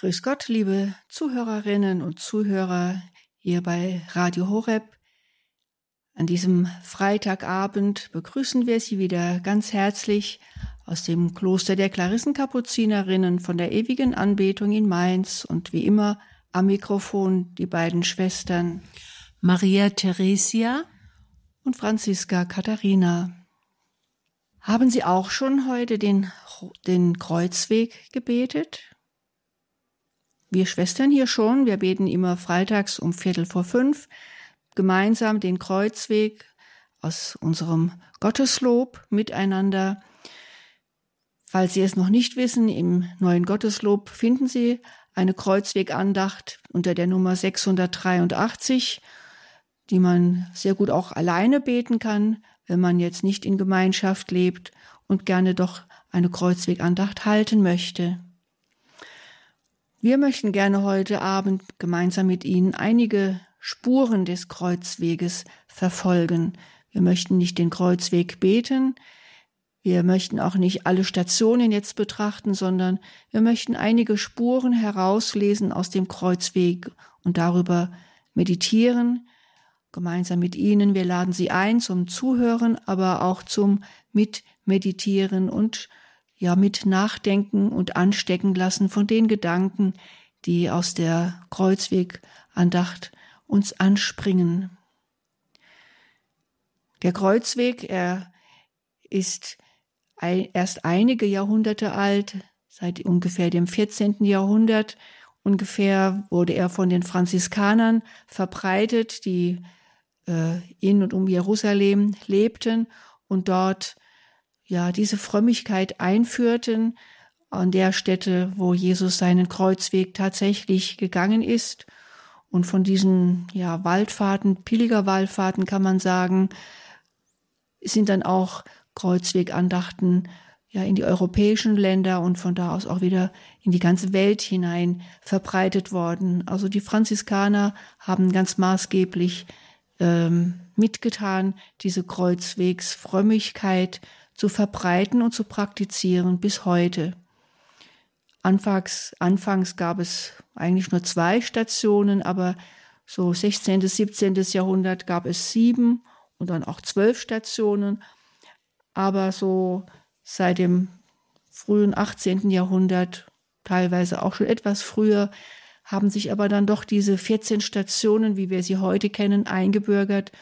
Grüß Gott, liebe Zuhörerinnen und Zuhörer hier bei Radio Horeb. An diesem Freitagabend begrüßen wir Sie wieder ganz herzlich aus dem Kloster der Klarissenkapuzinerinnen von der ewigen Anbetung in Mainz und wie immer am Mikrofon die beiden Schwestern Maria Theresia und Franziska Katharina. Haben Sie auch schon heute den Kreuzweg gebetet? Wir Schwestern hier schon, wir beten immer freitags um 17:15 gemeinsam den Kreuzweg aus unserem Gotteslob miteinander. Falls Sie es noch nicht wissen, im neuen Gotteslob finden Sie eine Kreuzwegandacht unter der Nummer 683, die man sehr gut auch alleine beten kann, wenn man jetzt nicht in Gemeinschaft lebt und gerne doch eine Kreuzwegandacht halten möchte. Wir möchten gerne heute Abend gemeinsam mit Ihnen einige Spuren des Kreuzweges verfolgen. Wir möchten nicht den Kreuzweg beten, wir möchten auch nicht alle Stationen jetzt betrachten, sondern wir möchten einige Spuren herauslesen aus dem Kreuzweg und darüber meditieren, gemeinsam mit Ihnen. Wir laden Sie ein zum Zuhören, aber auch zum Mitmeditieren und ja, mit Nachdenken und Anstecken lassen von den Gedanken, die aus der Kreuzwegandacht uns anspringen. Der Kreuzweg, er ist erst einige Jahrhunderte alt, seit ungefähr dem 14. Jahrhundert ungefähr wurde er von den Franziskanern verbreitet, die in und um Jerusalem lebten und dort ja, diese Frömmigkeit einführten an der Stätte, wo Jesus seinen Kreuzweg tatsächlich gegangen ist. Und von diesen ja, Waldfahrten, Pilgerwallfahrten kann man sagen, sind dann auch Kreuzwegandachten ja, in die europäischen Länder und von da aus auch wieder in die ganze Welt hinein verbreitet worden. Also die Franziskaner haben ganz maßgeblich mitgetan, diese Kreuzwegsfrömmigkeit zu verbreiten und zu praktizieren bis heute. Anfangs gab es eigentlich nur 2 Stationen, aber so 16., 17. Jahrhundert gab es 7 und dann auch 12 Stationen. Aber so seit dem frühen 18. Jahrhundert, teilweise auch schon etwas früher, haben sich aber dann doch diese 14 Stationen, wie wir sie heute kennen, eingebürgert.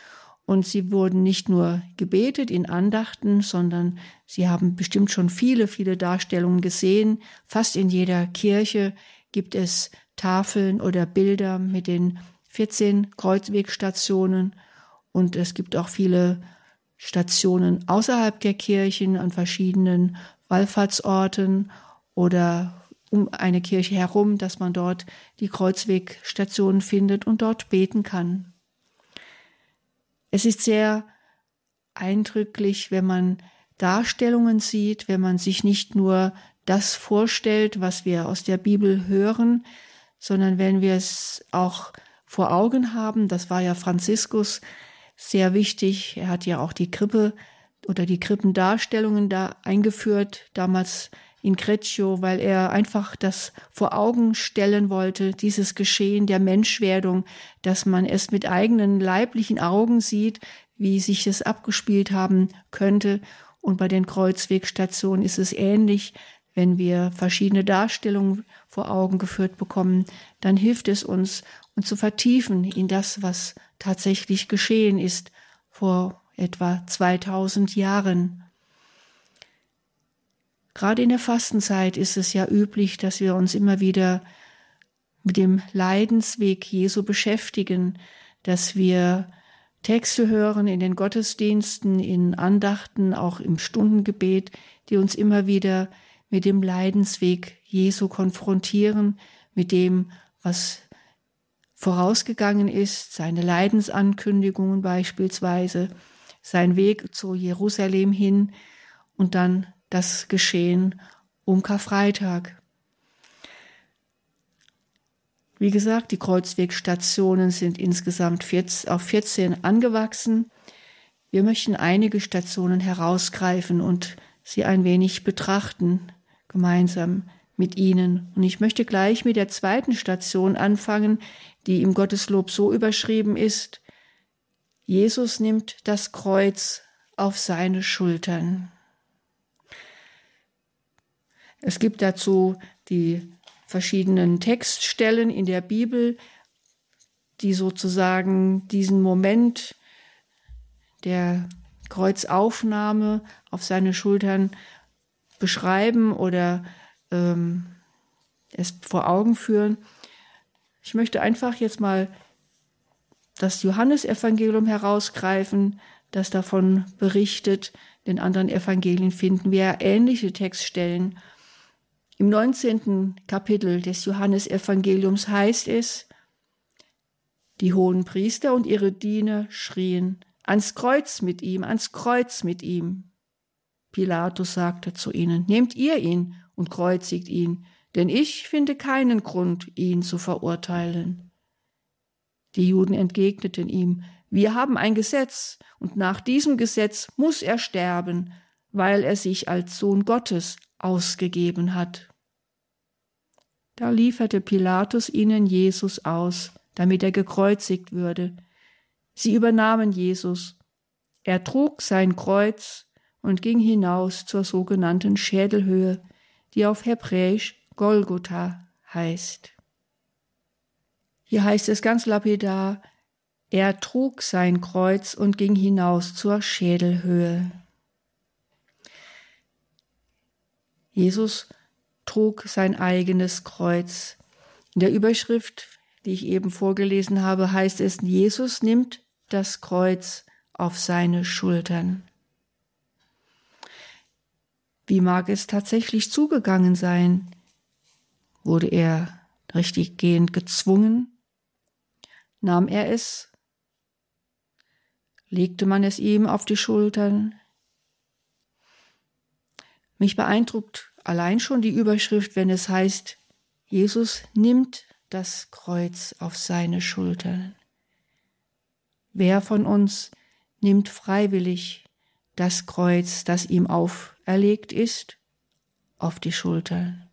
Und sie wurden nicht nur gebetet in Andachten, sondern sie haben bestimmt schon viele, viele Darstellungen gesehen. Fast in jeder Kirche gibt es Tafeln oder Bilder mit den 14 Kreuzwegstationen. Und es gibt auch viele Stationen außerhalb der Kirchen an verschiedenen Wallfahrtsorten oder um eine Kirche herum, dass man dort die Kreuzwegstationen findet und dort beten kann. Es ist sehr eindrücklich, wenn man Darstellungen sieht, wenn man sich nicht nur das vorstellt, was wir aus der Bibel hören, sondern wenn wir es auch vor Augen haben. Das war ja Franziskus sehr wichtig. Er hat ja auch die Krippe oder die Krippendarstellungen da eingeführt, damals in Greccio, weil er einfach das vor Augen stellen wollte, dieses Geschehen der Menschwerdung, dass man es mit eigenen leiblichen Augen sieht, wie sich das abgespielt haben könnte. Und bei den Kreuzwegstationen ist es ähnlich. Wenn wir verschiedene Darstellungen vor Augen geführt bekommen, dann hilft es uns, uns zu vertiefen in das, was tatsächlich geschehen ist vor etwa 2000 Jahren. Gerade in der Fastenzeit ist es ja üblich, dass wir uns immer wieder mit dem Leidensweg Jesu beschäftigen, dass wir Texte hören in den Gottesdiensten, in Andachten, auch im Stundengebet, die uns immer wieder mit dem Leidensweg Jesu konfrontieren, mit dem, was vorausgegangen ist, seine Leidensankündigungen beispielsweise, sein Weg zu Jerusalem hin und dann das Geschehen um Karfreitag. Wie gesagt, die Kreuzwegstationen sind insgesamt auf 14 angewachsen. Wir möchten einige Stationen herausgreifen und sie ein wenig betrachten, gemeinsam mit ihnen. Und ich möchte gleich mit der zweiten Station anfangen, die im Gotteslob so überschrieben ist: Jesus nimmt das Kreuz auf seine Schultern. Es gibt dazu die verschiedenen Textstellen in der Bibel, die sozusagen diesen Moment der Kreuzaufnahme auf seine Schultern beschreiben oder es vor Augen führen. Ich möchte einfach jetzt mal das Johannesevangelium herausgreifen, das davon berichtet. In anderen Evangelien finden wir ähnliche Textstellen. Im 19. Kapitel des Johannesevangeliums heißt es: Die hohen Priester und ihre Diener schrien: Ans Kreuz mit ihm, ans Kreuz mit ihm. Pilatus sagte zu ihnen: Nehmt ihr ihn und kreuzigt ihn, denn ich finde keinen Grund, ihn zu verurteilen. Die Juden entgegneten ihm: Wir haben ein Gesetz, und nach diesem Gesetz muss er sterben, weil er sich als Sohn Gottes ausgegeben hat. Da lieferte Pilatus ihnen Jesus aus, damit er gekreuzigt würde. Sie übernahmen Jesus. Er trug sein Kreuz und ging hinaus zur sogenannten Schädelhöhe, die auf Hebräisch Golgotha heißt. Hier heißt es ganz lapidar: Er trug sein Kreuz und ging hinaus zur Schädelhöhe. Jesus trug sein eigenes Kreuz. In der Überschrift, die ich eben vorgelesen habe, heißt es: Jesus nimmt das Kreuz auf seine Schultern. Wie mag es tatsächlich zugegangen sein? Wurde er richtiggehend gezwungen? Nahm er es? Legte man es ihm auf die Schultern? Mich beeindruckt allein schon die Überschrift, wenn es heißt: Jesus nimmt das Kreuz auf seine Schultern. Wer von uns nimmt freiwillig das Kreuz, das ihm auferlegt ist, auf die Schultern?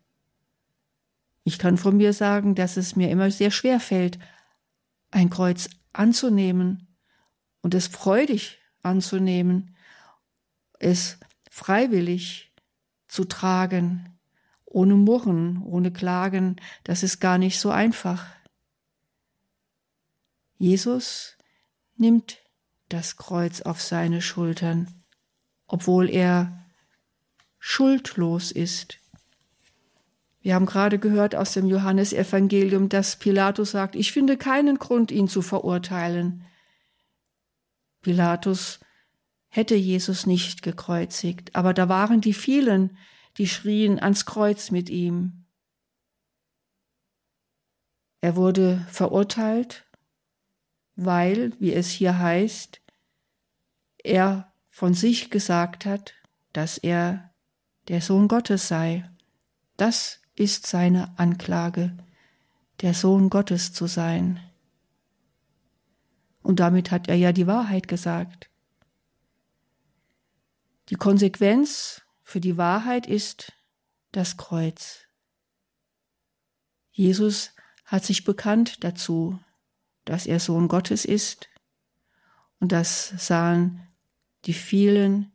Ich kann von mir sagen, dass es mir immer sehr schwer fällt, ein Kreuz anzunehmen und es freudig anzunehmen, es freiwillig zu tragen, ohne Murren, ohne Klagen. Das ist gar nicht so einfach. Jesus nimmt das Kreuz auf seine Schultern, obwohl er schuldlos ist. Wir haben gerade gehört aus dem Johannesevangelium, dass Pilatus sagt: Ich finde keinen Grund, ihn zu verurteilen. Pilatus hätte Jesus nicht gekreuzigt, aber da waren die vielen, die schrien: Ans Kreuz mit ihm. Er wurde verurteilt, weil, wie es hier heißt, er von sich gesagt hat, dass er der Sohn Gottes sei. Das ist seine Anklage, der Sohn Gottes zu sein. Und damit hat er ja die Wahrheit gesagt. Die Konsequenz für die Wahrheit ist das Kreuz. Jesus hat sich bekannt dazu, dass er Sohn Gottes ist. Und das sahen die vielen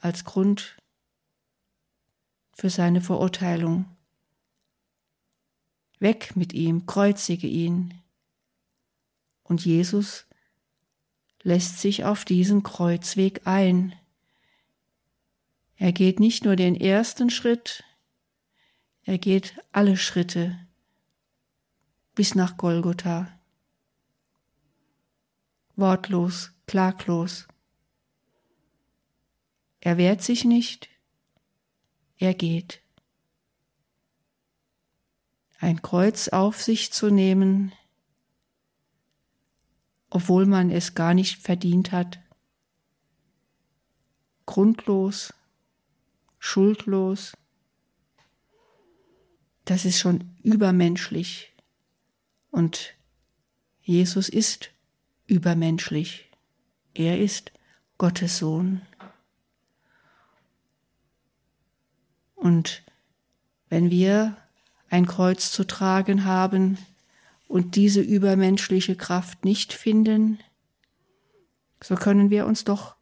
als Grund für seine Verurteilung. Weg mit ihm, kreuzige ihn. Und Jesus lässt sich auf diesen Kreuzweg ein. Er geht nicht nur den ersten Schritt, er geht alle Schritte bis nach Golgotha. Wortlos, klaglos. Er wehrt sich nicht, er geht. Ein Kreuz auf sich zu nehmen, obwohl man es gar nicht verdient hat. Grundlos, schuldlos, das ist schon übermenschlich. Und Jesus ist übermenschlich. Er ist Gottes Sohn. Und wenn wir ein Kreuz zu tragen haben und diese übermenschliche Kraft nicht finden, so können wir uns doch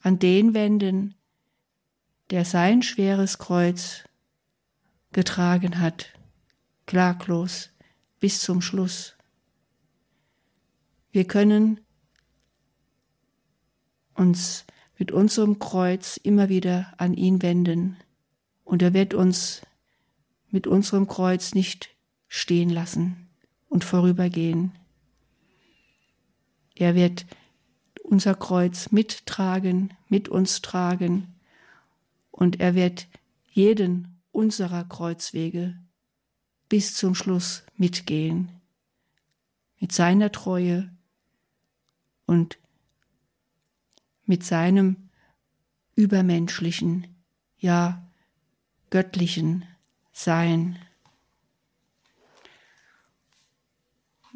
an den wenden, der sein schweres Kreuz getragen hat, klaglos bis zum Schluss. Wir können uns mit unserem Kreuz immer wieder an ihn wenden und er wird uns mit unserem Kreuz nicht stehen lassen und vorübergehen. Er wird unser Kreuz mittragen, mit uns tragen und er wird jeden unserer Kreuzwege bis zum Schluss mitgehen, mit seiner Treue und mit seinem übermenschlichen, ja göttlichen Sein.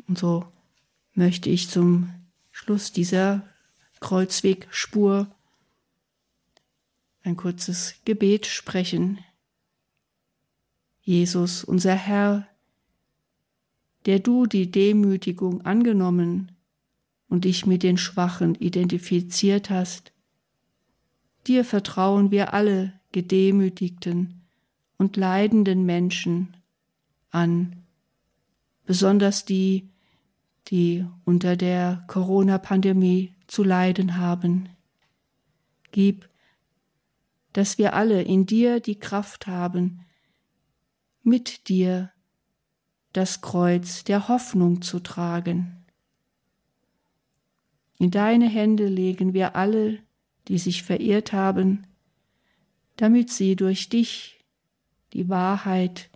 Und so möchte ich zum Schluss dieser Kreuzwegspur ein kurzes Gebet sprechen. Jesus, unser Herr, der du die Demütigung angenommen und dich mit den Schwachen identifiziert hast, dir vertrauen wir alle gedemütigten und leidenden Menschen an, besonders die, die unter der Corona-Pandemie zu leiden haben. Gib, dass wir alle in dir die Kraft haben, mit dir das Kreuz der Hoffnung zu tragen. In deine Hände legen wir alle, die sich verirrt haben, damit sie durch dich die Wahrheit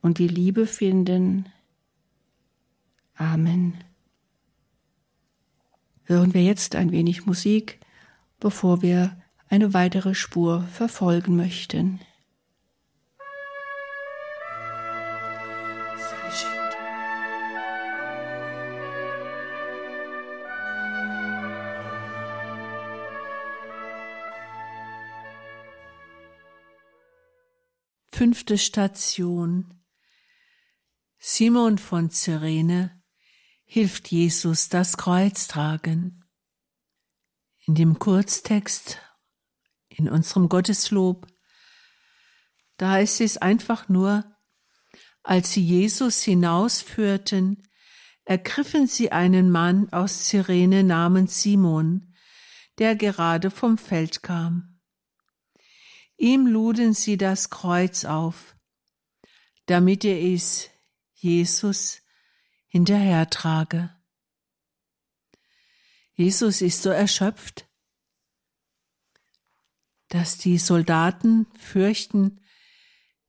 und die Liebe finden. Amen. Hören wir jetzt ein wenig Musik, bevor wir eine weitere Spur verfolgen möchten. Fünfte Station. Simon von Cyrene hilft Jesus das Kreuz tragen. In dem Kurztext in unserem Gotteslob, da heißt es einfach nur, als sie Jesus hinausführten, ergriffen sie einen Mann aus Cyrene namens Simon, der gerade vom Feld kam. Ihm luden sie das Kreuz auf, damit er es, Jesus, hinterhertrage. Jesus ist so erschöpft, dass die Soldaten fürchten,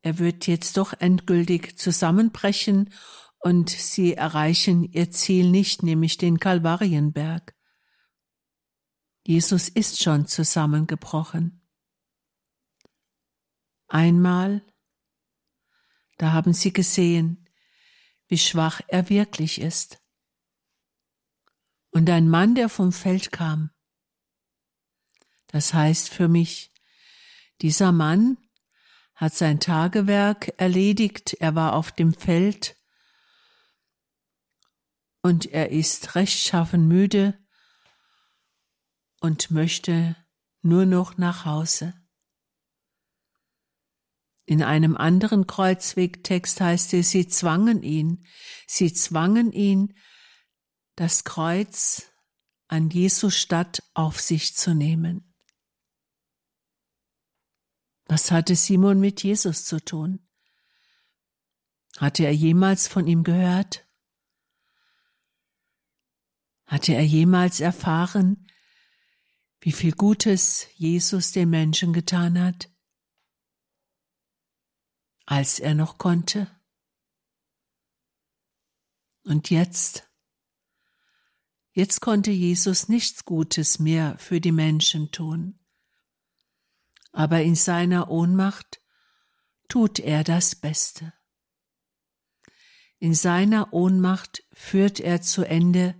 er wird jetzt doch endgültig zusammenbrechen und sie erreichen ihr Ziel nicht, nämlich den Kalvarienberg. Jesus ist schon zusammengebrochen. Einmal, da haben sie gesehen, wie schwach er wirklich ist. Und ein Mann, der vom Feld kam, das heißt für mich, dieser Mann hat sein Tagewerk erledigt, er war auf dem Feld und er ist rechtschaffen müde und möchte nur noch nach Hause. In einem anderen Kreuzwegtext heißt es, sie zwangen ihn, das Kreuz an Jesu statt auf sich zu nehmen. Was hatte Simon mit Jesus zu tun? Hatte er jemals von ihm gehört? Hatte er jemals erfahren, wie viel Gutes Jesus den Menschen getan hat, als er noch konnte? Und jetzt konnte Jesus nichts Gutes mehr für die Menschen tun, aber in seiner Ohnmacht tut er das Beste. In seiner Ohnmacht führt er zu Ende,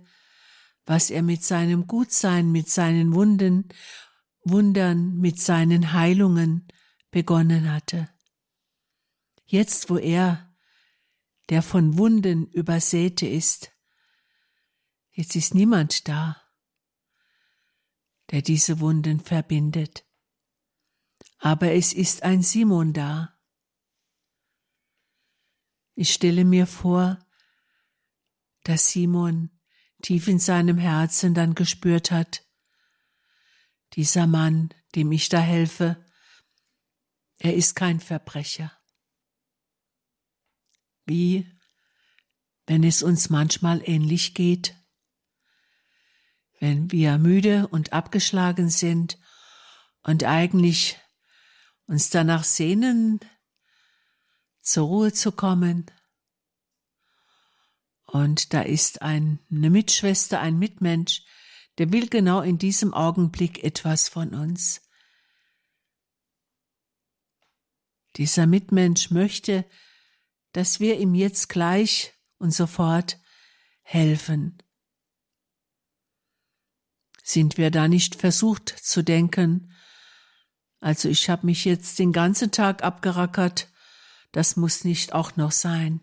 was er mit seinem Gutsein, mit seinen Wundern, mit seinen Heilungen begonnen hatte. jetzt, wo er, der von Wunden übersäte ist, jetzt ist niemand da, der diese Wunden verbindet. Aber es ist ein Simon da. Ich stelle mir vor, dass Simon tief in seinem Herzen dann gespürt hat, dieser Mann, dem ich da helfe, er ist kein Verbrecher. Wie, wenn es uns manchmal ähnlich geht, wenn wir müde und abgeschlagen sind und eigentlich uns danach sehnen, zur Ruhe zu kommen. Und da ist eine Mitschwester, ein Mitmensch, der will genau in diesem Augenblick etwas von uns. Dieser Mitmensch möchte, dass wir ihm jetzt gleich und sofort helfen. Sind wir da nicht versucht zu denken, also ich habe mich jetzt den ganzen Tag abgerackert, das muss nicht auch noch sein.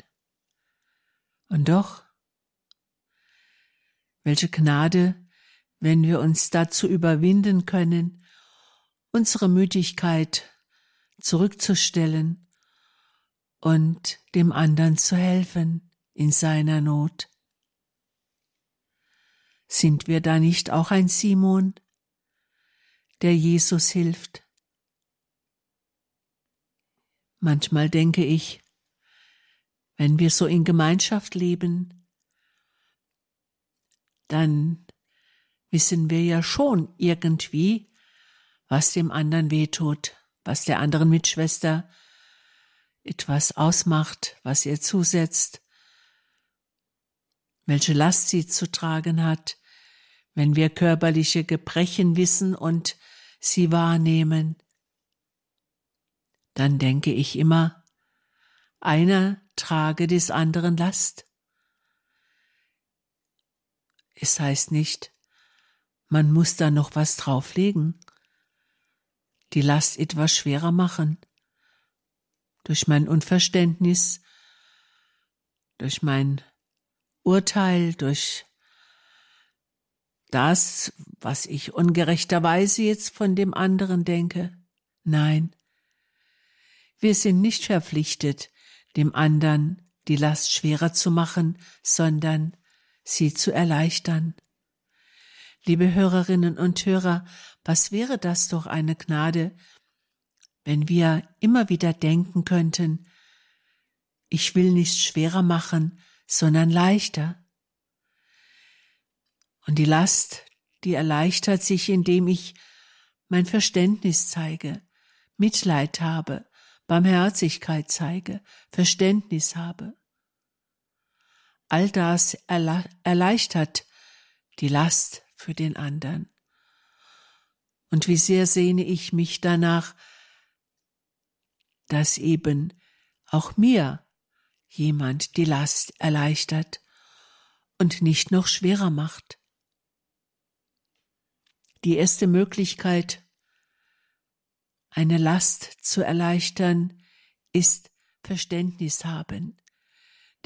Und doch, welche Gnade, wenn wir uns dazu überwinden können, unsere Müdigkeit zurückzustellen und dem anderen zu helfen in seiner Not. Sind wir da nicht auch ein Simon, der Jesus hilft? Manchmal denke ich, wenn wir so in Gemeinschaft leben, dann wissen wir ja schon irgendwie, was dem anderen wehtut, was der anderen Mitschwester etwas ausmacht, was ihr zusetzt, welche Last sie zu tragen hat, wenn wir körperliche Gebrechen wissen und sie wahrnehmen. Dann denke ich immer, einer trage des anderen Last. Es heißt nicht, man muss da noch was drauflegen, die Last etwas schwerer machen. Durch mein Unverständnis, durch mein Urteil, durch das, was ich ungerechterweise jetzt von dem anderen denke. Nein, wir sind nicht verpflichtet, dem anderen die Last schwerer zu machen, sondern sie zu erleichtern. Liebe Hörerinnen und Hörer, was wäre das doch eine Gnade, wenn wir immer wieder denken könnten, ich will nichts schwerer machen, sondern leichter. Und die Last, die erleichtert sich, indem ich mein Verständnis zeige, Mitleid habe, Barmherzigkeit zeige, Verständnis habe. All das erleichtert die Last für den anderen. Und wie sehr sehne ich mich danach, dass eben auch mir jemand die Last erleichtert und nicht noch schwerer macht. Die erste Möglichkeit, eine Last zu erleichtern, ist Verständnis haben,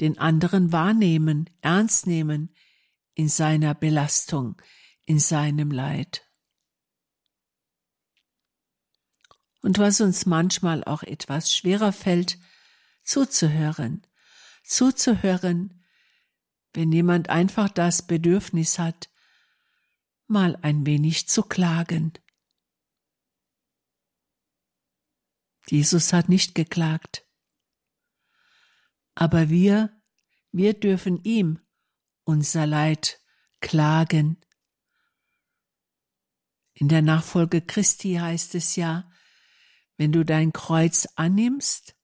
den anderen wahrnehmen, ernst nehmen in seiner Belastung, in seinem Leid. Und was uns manchmal auch etwas schwerer fällt, zuzuhören, wenn jemand einfach das Bedürfnis hat, mal ein wenig zu klagen. Jesus hat nicht geklagt, aber wir dürfen ihm unser Leid klagen. In der Nachfolge Christi heißt es ja, wenn du dein Kreuz annimmst,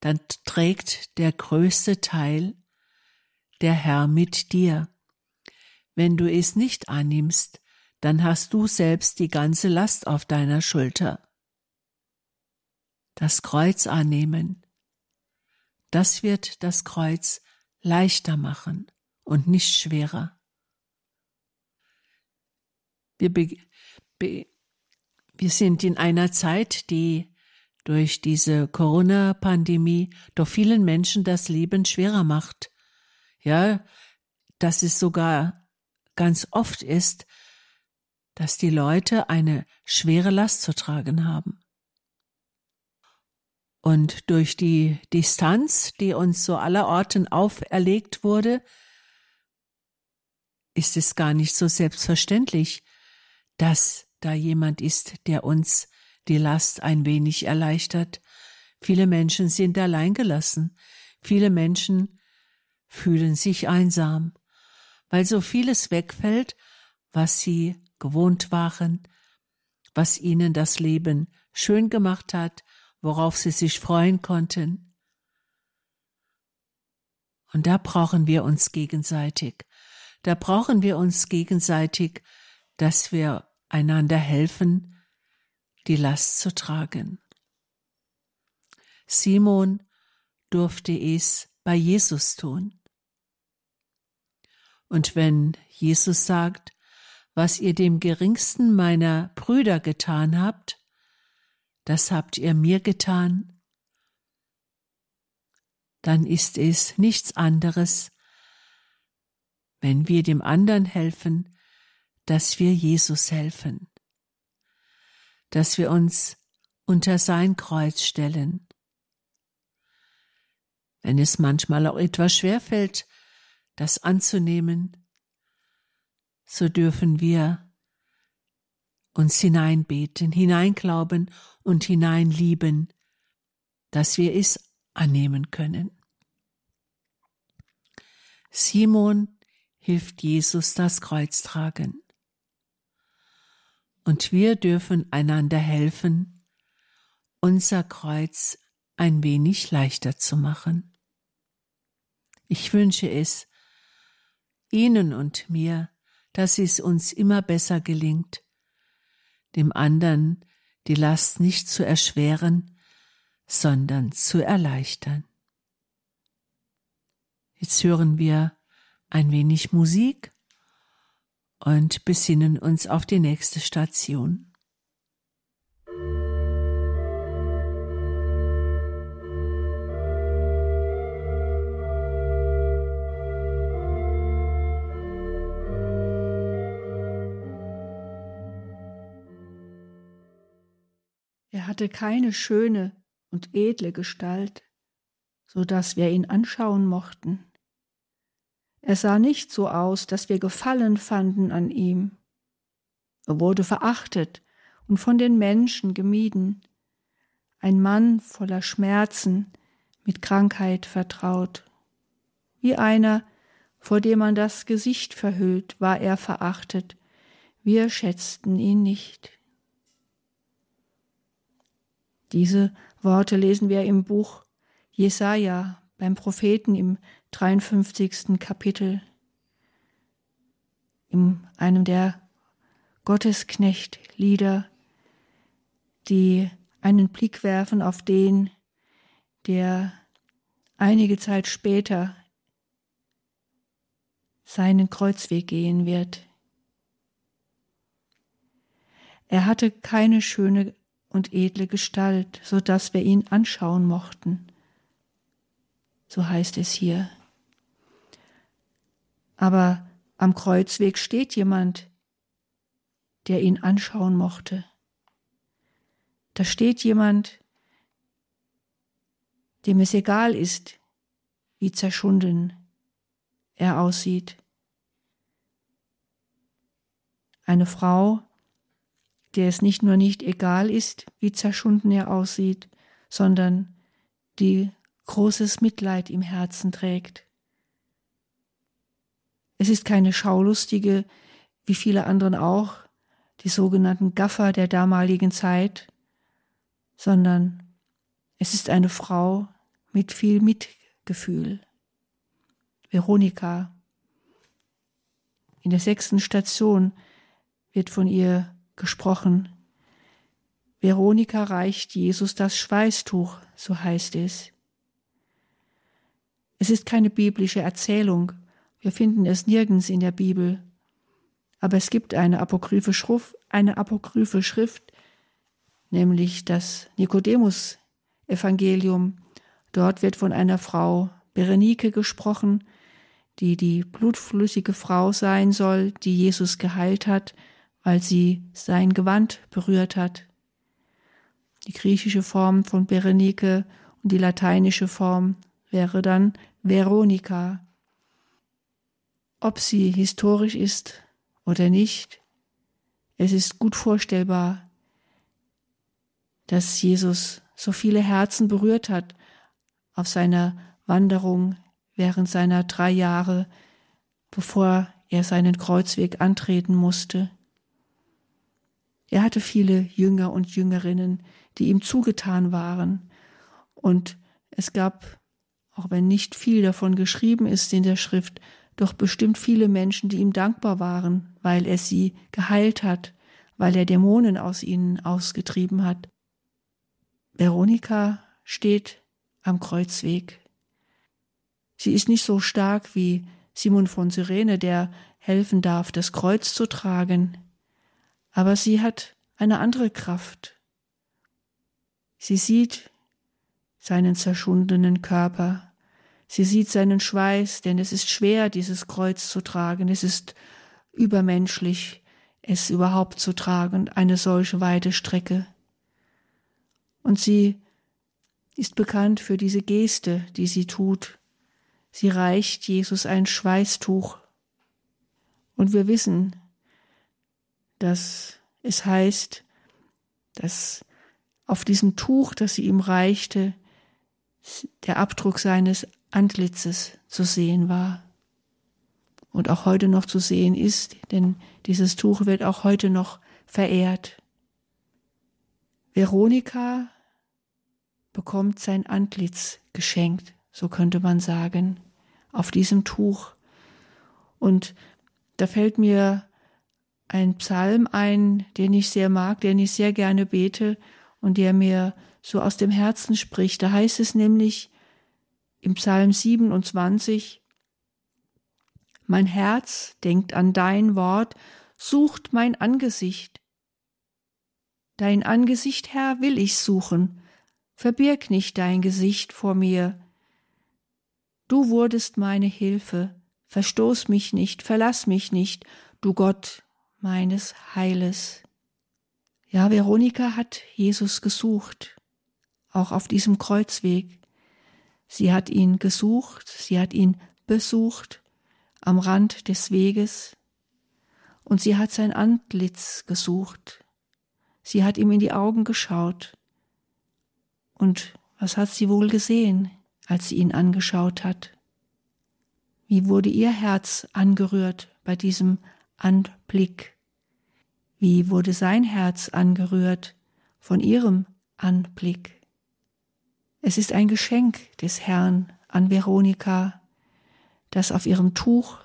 dann trägt der größte Teil der Herr mit dir. Wenn du es nicht annimmst, dann hast du selbst die ganze Last auf deiner Schulter. Das Kreuz annehmen, das wird das Kreuz leichter machen und nicht schwerer. Wir sind in einer Zeit, die durch diese Corona-Pandemie doch vielen Menschen das Leben schwerer macht. Ja, dass es sogar ganz oft ist, dass die Leute eine schwere Last zu tragen haben. Und durch die Distanz, die uns so allerorten auferlegt wurde, ist es gar nicht so selbstverständlich, dass da jemand ist, der uns die Last ein wenig erleichtert. Viele Menschen sind alleingelassen. Viele Menschen fühlen sich einsam, weil so vieles wegfällt, was sie gewohnt waren, was ihnen das Leben schön gemacht hat, worauf sie sich freuen konnten. Und da brauchen wir uns gegenseitig. Da brauchen wir uns gegenseitig, dass wir einander helfen, die Last zu tragen. Simon durfte es bei Jesus tun. Und wenn Jesus sagt, was ihr dem geringsten meiner Brüder getan habt, das habt ihr mir getan, dann ist es nichts anderes, wenn wir dem anderen helfen, dass wir Jesus helfen, dass wir uns unter sein Kreuz stellen. Wenn es manchmal auch etwas schwerfällt, das anzunehmen, so dürfen wir uns hineinbeten, hineinglauben und hineinlieben, dass wir es annehmen können. Simon hilft Jesus das Kreuz tragen. Und wir dürfen einander helfen, unser Kreuz ein wenig leichter zu machen. Ich wünsche es Ihnen und mir, dass es uns immer besser gelingt, dem anderen die Last nicht zu erschweren, sondern zu erleichtern. Jetzt hören wir ein wenig Musik und besinnen uns auf die nächste Station. Hatte keine schöne und edle Gestalt, so dass wir ihn anschauen mochten. Er sah nicht so aus, dass wir Gefallen fanden an ihm. Er wurde verachtet und von den Menschen gemieden, ein Mann voller Schmerzen, mit Krankheit vertraut. Wie einer, vor dem man das Gesicht verhüllt, war er verachtet, wir schätzten ihn nicht. Diese Worte lesen wir im Buch Jesaja, beim Propheten im 53. Kapitel, in einem der Gottesknecht-Lieder, die einen Blick werfen auf den, der einige Zeit später seinen Kreuzweg gehen wird. Er hatte keine schöne und edle Gestalt, so dass wir ihn anschauen mochten. So heißt es hier. Aber am Kreuzweg steht jemand, der ihn anschauen mochte. Da steht jemand, dem es egal ist, wie zerschunden er aussieht. Eine Frau, der es nicht nur nicht egal ist, wie zerschunden er aussieht, sondern die großes Mitleid im Herzen trägt. Es ist keine Schaulustige, wie viele anderen auch, die sogenannten Gaffer der damaligen Zeit, sondern es ist eine Frau mit viel Mitgefühl. Veronika. In der 6. Station wird von ihr gesprochen. Veronika reicht Jesus das Schweißtuch, so heißt es. Es ist keine biblische Erzählung, wir finden es nirgends in der Bibel, aber es gibt eine apokryphe Schrift, nämlich das Nikodemus-Evangelium Johannesevangelium. Dort wird von einer Frau Berenike gesprochen, die die blutflüssige Frau sein soll, die Jesus geheilt hat, weil sie sein Gewand berührt hat. Die griechische Form von Berenike und die lateinische Form wäre dann Veronika. Ob sie historisch ist oder nicht, es ist gut vorstellbar, dass Jesus so viele Herzen berührt hat auf seiner Wanderung während seiner 3 Jahre, bevor er seinen Kreuzweg antreten musste. Er hatte viele Jünger und Jüngerinnen, die ihm zugetan waren. Und es gab, auch wenn nicht viel davon geschrieben ist in der Schrift, doch bestimmt viele Menschen, die ihm dankbar waren, weil er sie geheilt hat, weil er Dämonen aus ihnen ausgetrieben hat. Veronika steht am Kreuzweg. Sie ist nicht so stark wie Simon von Cyrene, der helfen darf, das Kreuz zu tragen. Aber sie hat eine andere Kraft. Sie sieht seinen zerschundenen Körper. Sie sieht seinen Schweiß, denn es ist schwer, dieses Kreuz zu tragen. Es ist übermenschlich, es überhaupt zu tragen, eine solche weite Strecke. Und sie ist bekannt für diese Geste, die sie tut. Sie reicht Jesus ein Schweißtuch. Und wir wissen, dass es heißt, dass auf diesem Tuch, das sie ihm reichte, der Abdruck seines Antlitzes zu sehen war und auch heute noch zu sehen ist, denn dieses Tuch wird auch heute noch verehrt. Veronika bekommt sein Antlitz geschenkt, so könnte man sagen, auf diesem Tuch. Und da fällt mir ein Psalm ein, den ich sehr mag, den ich sehr gerne bete und der mir so aus dem Herzen spricht. Da heißt es nämlich im Psalm 27, mein Herz denkt an dein Wort, sucht mein Angesicht. Dein Angesicht, Herr, will ich suchen, verbirg nicht dein Gesicht vor mir. Du wurdest meine Hilfe, verstoß mich nicht, verlass mich nicht, du Gott meines Heiles. Ja, Veronika hat Jesus gesucht, auch auf diesem Kreuzweg. Sie hat ihn gesucht, sie hat ihn besucht am Rand des Weges und sie hat sein Antlitz gesucht. Sie hat ihm in die Augen geschaut. Und was hat sie wohl gesehen, als sie ihn angeschaut hat? Wie wurde ihr Herz angerührt bei diesem Anblick? Wie wurde sein Herz angerührt von ihrem Anblick? Es ist ein Geschenk des Herrn an Veronika, dass auf ihrem Tuch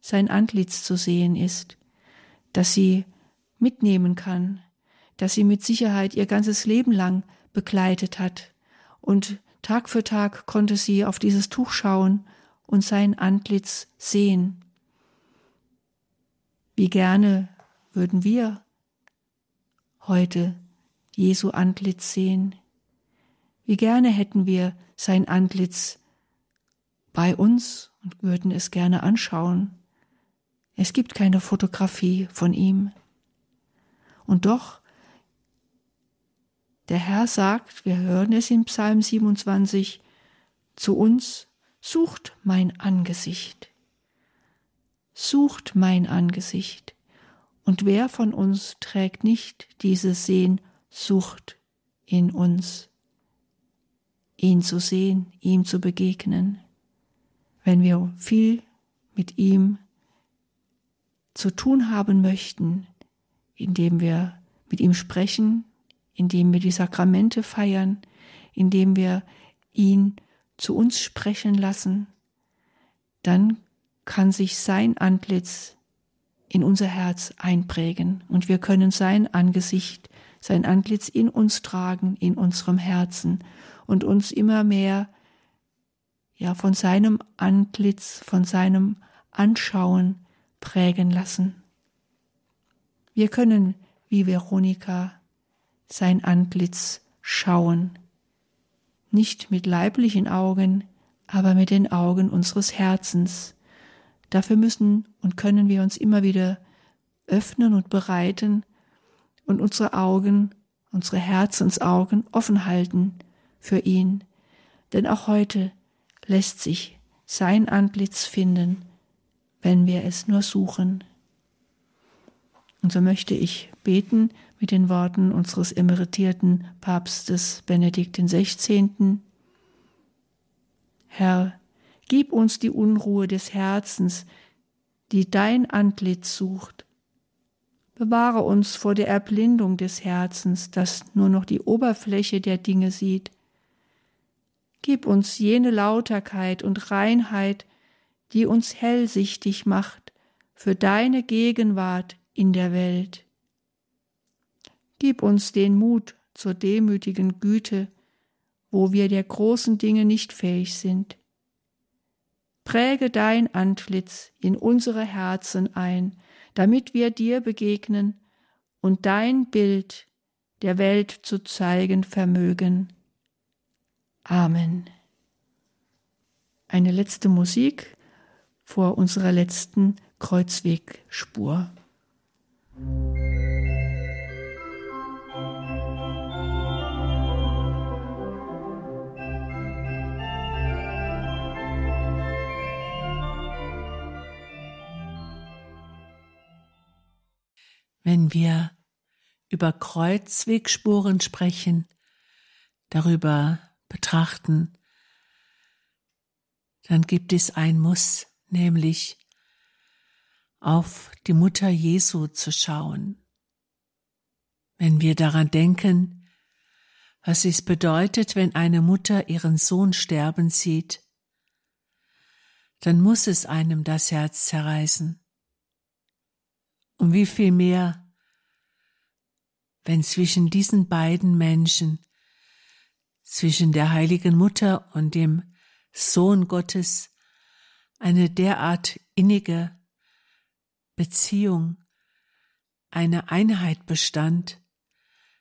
sein Antlitz zu sehen ist, dass sie mitnehmen kann, dass sie mit Sicherheit ihr ganzes Leben lang begleitet hat. Und Tag für Tag konnte sie auf dieses Tuch schauen und sein Antlitz sehen. Wie gerne würden wir heute Jesu Antlitz sehen? Wie gerne hätten wir sein Antlitz bei uns und würden es gerne anschauen. Es gibt keine Fotografie von ihm. Und doch, der Herr sagt, wir hören es in Psalm 27, zu uns, sucht mein Angesicht. Sucht mein Angesicht. Und wer von uns trägt nicht diese Sehnsucht in uns, ihn zu sehen, ihm zu begegnen, wenn wir viel mit ihm zu tun haben möchten, indem wir mit ihm sprechen, indem wir die Sakramente feiern, indem wir ihn zu uns sprechen lassen, dann kann sich sein Antlitz in unser Herz einprägen und wir können sein Angesicht, sein Antlitz in uns tragen, in unserem Herzen und uns immer mehr ja von seinem Antlitz, von seinem Anschauen prägen lassen. Wir können wie Veronika sein Antlitz schauen, nicht mit leiblichen Augen, aber mit den Augen unseres Herzens. Dafür müssen und können wir uns immer wieder öffnen und bereiten und unsere Augen, unsere Herzensaugen offen halten für ihn. Denn auch heute lässt sich sein Antlitz finden, wenn wir es nur suchen. Und so möchte ich beten mit den Worten unseres emeritierten Papstes Benedikt XVI. Herr, gib uns die Unruhe des Herzens, die dein Antlitz sucht. Bewahre uns vor der Erblindung des Herzens, das nur noch die Oberfläche der Dinge sieht. Gib uns jene Lauterkeit und Reinheit, die uns hellsichtig macht für deine Gegenwart in der Welt. Gib uns den Mut zur demütigen Güte, wo wir der großen Dinge nicht fähig sind. Präge dein Antlitz in unsere Herzen ein, damit wir dir begegnen und dein Bild der Welt zu zeigen vermögen. Amen. Eine letzte Musik vor unserer letzten Kreuzwegspur. Wenn wir über Kreuzwegspuren sprechen, darüber betrachten, dann gibt es ein Muss, nämlich auf die Mutter Jesu zu schauen. Wenn wir daran denken, was es bedeutet, wenn eine Mutter ihren Sohn sterben sieht, dann muss es einem das Herz zerreißen. Und wie viel mehr, wenn zwischen diesen beiden Menschen, zwischen der heiligen Mutter und dem Sohn Gottes, eine derart innige Beziehung, eine Einheit bestand,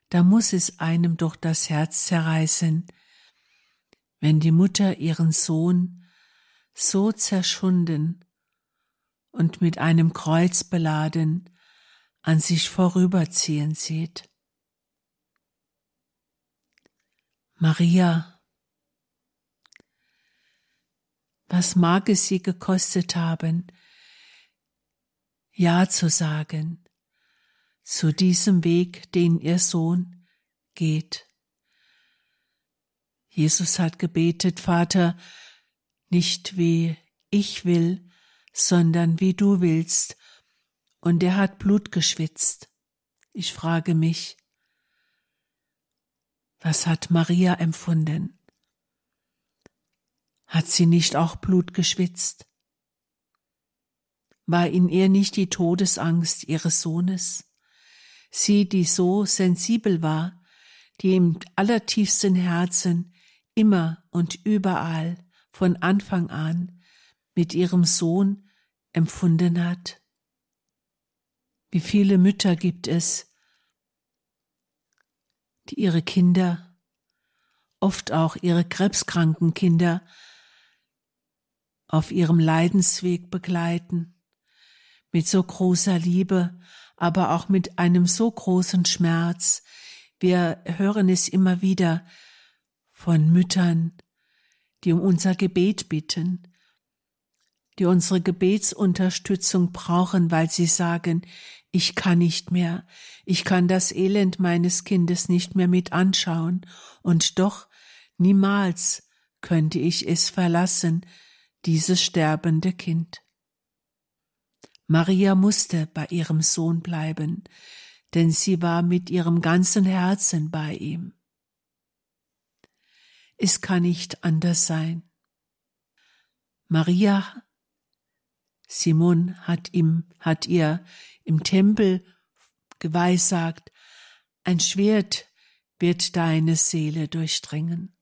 da muss es einem doch das Herz zerreißen, wenn die Mutter ihren Sohn so zerschunden und mit einem Kreuz beladen an sich vorüberziehen sieht. Maria, was mag es sie gekostet haben, Ja zu sagen zu diesem Weg, den ihr Sohn geht. Jesus hat gebetet, Vater, nicht wie ich will, sondern wie du willst, und er hat Blut geschwitzt. Ich frage mich, was hat Maria empfunden? Hat sie nicht auch Blut geschwitzt? War in ihr nicht die Todesangst ihres Sohnes? Sie, die so sensibel war, die im allertiefsten Herzen immer und überall von Anfang an mit ihrem Sohn empfunden hat. Wie viele Mütter gibt es, die ihre Kinder, oft auch ihre krebskranken Kinder, auf ihrem Leidensweg begleiten, mit so großer Liebe, aber auch mit einem so großen Schmerz. Wir hören es immer wieder von Müttern, die um unser Gebet bitten, die unsere Gebetsunterstützung brauchen, weil sie sagen, ich kann nicht mehr, ich kann das Elend meines Kindes nicht mehr mit anschauen, und doch niemals könnte ich es verlassen, dieses sterbende Kind. Maria musste bei ihrem Sohn bleiben, denn sie war mit ihrem ganzen Herzen bei ihm. Es kann nicht anders sein. Maria Simon hat ihr im Tempel geweissagt, ein Schwert wird deine Seele durchdringen.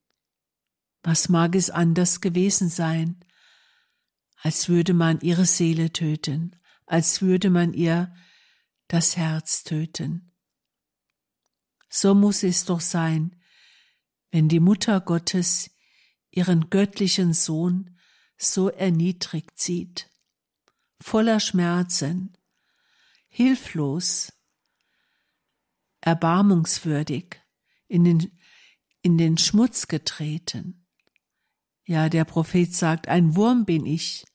Was mag es anders gewesen sein, als würde man ihre Seele töten, als würde man ihr das Herz töten. So muss es doch sein, wenn die Mutter Gottes ihren göttlichen Sohn so erniedrigt sieht, voller Schmerzen, hilflos, erbarmungswürdig, in den Schmutz getreten. Ja, der Prophet sagt, ein Wurm bin ich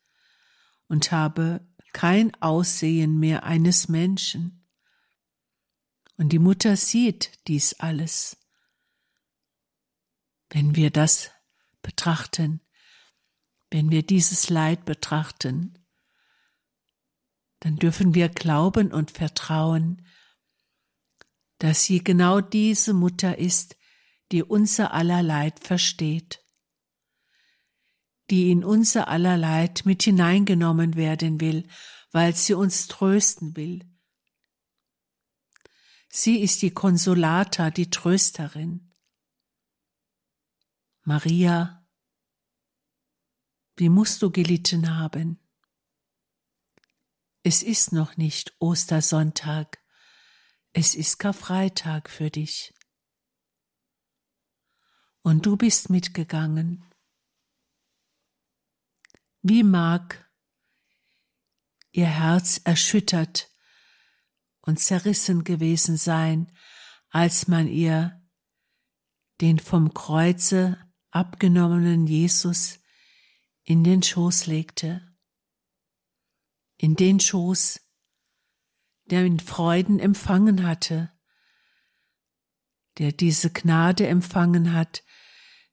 und habe kein Aussehen mehr eines Menschen. Und die Mutter sieht dies alles. Wenn wir das betrachten, wenn wir dieses Leid betrachten, dann dürfen wir glauben und vertrauen, dass sie genau diese Mutter ist, die unser aller Leid versteht, die in unser aller Leid mit hineingenommen werden will, weil sie uns trösten will. Sie ist die Consolata, die Trösterin. Maria, wie musst du gelitten haben? Es ist noch nicht Ostersonntag, es ist Karfreitag für dich. Und du bist mitgegangen. Wie mag ihr Herz erschüttert und zerrissen gewesen sein, als man ihr den vom Kreuze abgenommenen Jesus in den Schoß legte, in den Schoß, der ihn Freuden empfangen hatte, der diese Gnade empfangen hat,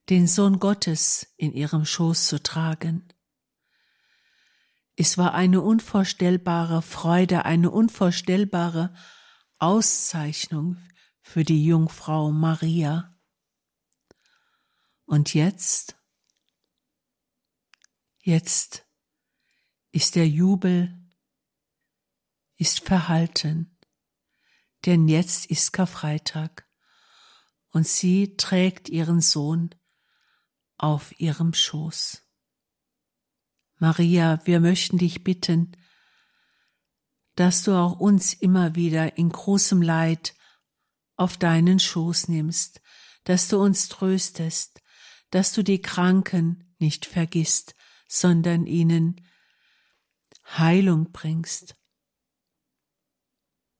den Sohn Gottes in ihrem Schoß zu tragen. Es war eine unvorstellbare Freude, eine unvorstellbare Auszeichnung für die Jungfrau Maria. Und jetzt ist der Jubel, ist verhalten, denn jetzt ist Karfreitag und sie trägt ihren Sohn auf ihrem Schoß. Maria, wir möchten dich bitten, dass du auch uns immer wieder in großem Leid auf deinen Schoß nimmst, dass du uns tröstest, dass du die Kranken nicht vergisst, sondern ihnen Heilung bringst.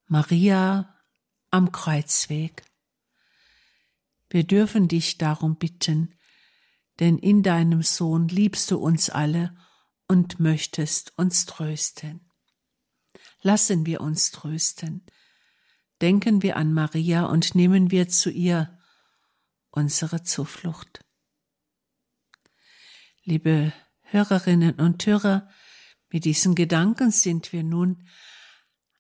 Maria am Kreuzweg, wir dürfen dich darum bitten, denn in deinem Sohn liebst du uns alle und möchtest uns trösten. Lassen wir uns trösten, denken wir an Maria und nehmen wir zu ihr unsere Zuflucht. Liebe Hörerinnen und Hörer, mit diesen Gedanken sind wir nun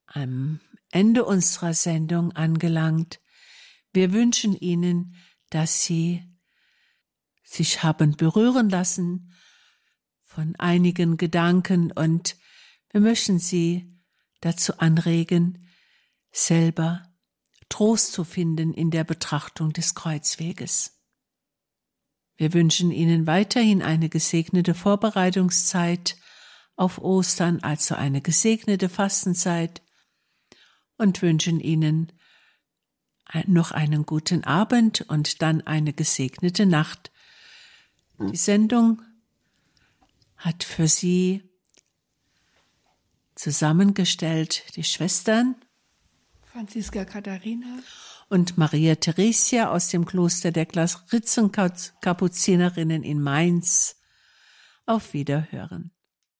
am Ende unserer Sendung angelangt. Wir wünschen Ihnen, dass Sie sich haben berühren lassen von einigen Gedanken und wir möchten Sie dazu anregen, selber Trost zu finden in der Betrachtung des Kreuzweges. Wir wünschen Ihnen weiterhin eine gesegnete Vorbereitungszeit auf Ostern, also eine gesegnete Fastenzeit, und wünschen Ihnen noch einen guten Abend und dann eine gesegnete Nacht. Die Sendung hat für Sie zusammengestellt die Schwestern Franziska Katharina und Maria Theresia aus dem Kloster der Glasritzenkapuzinerinnen in Mainz. Auf Wiederhören.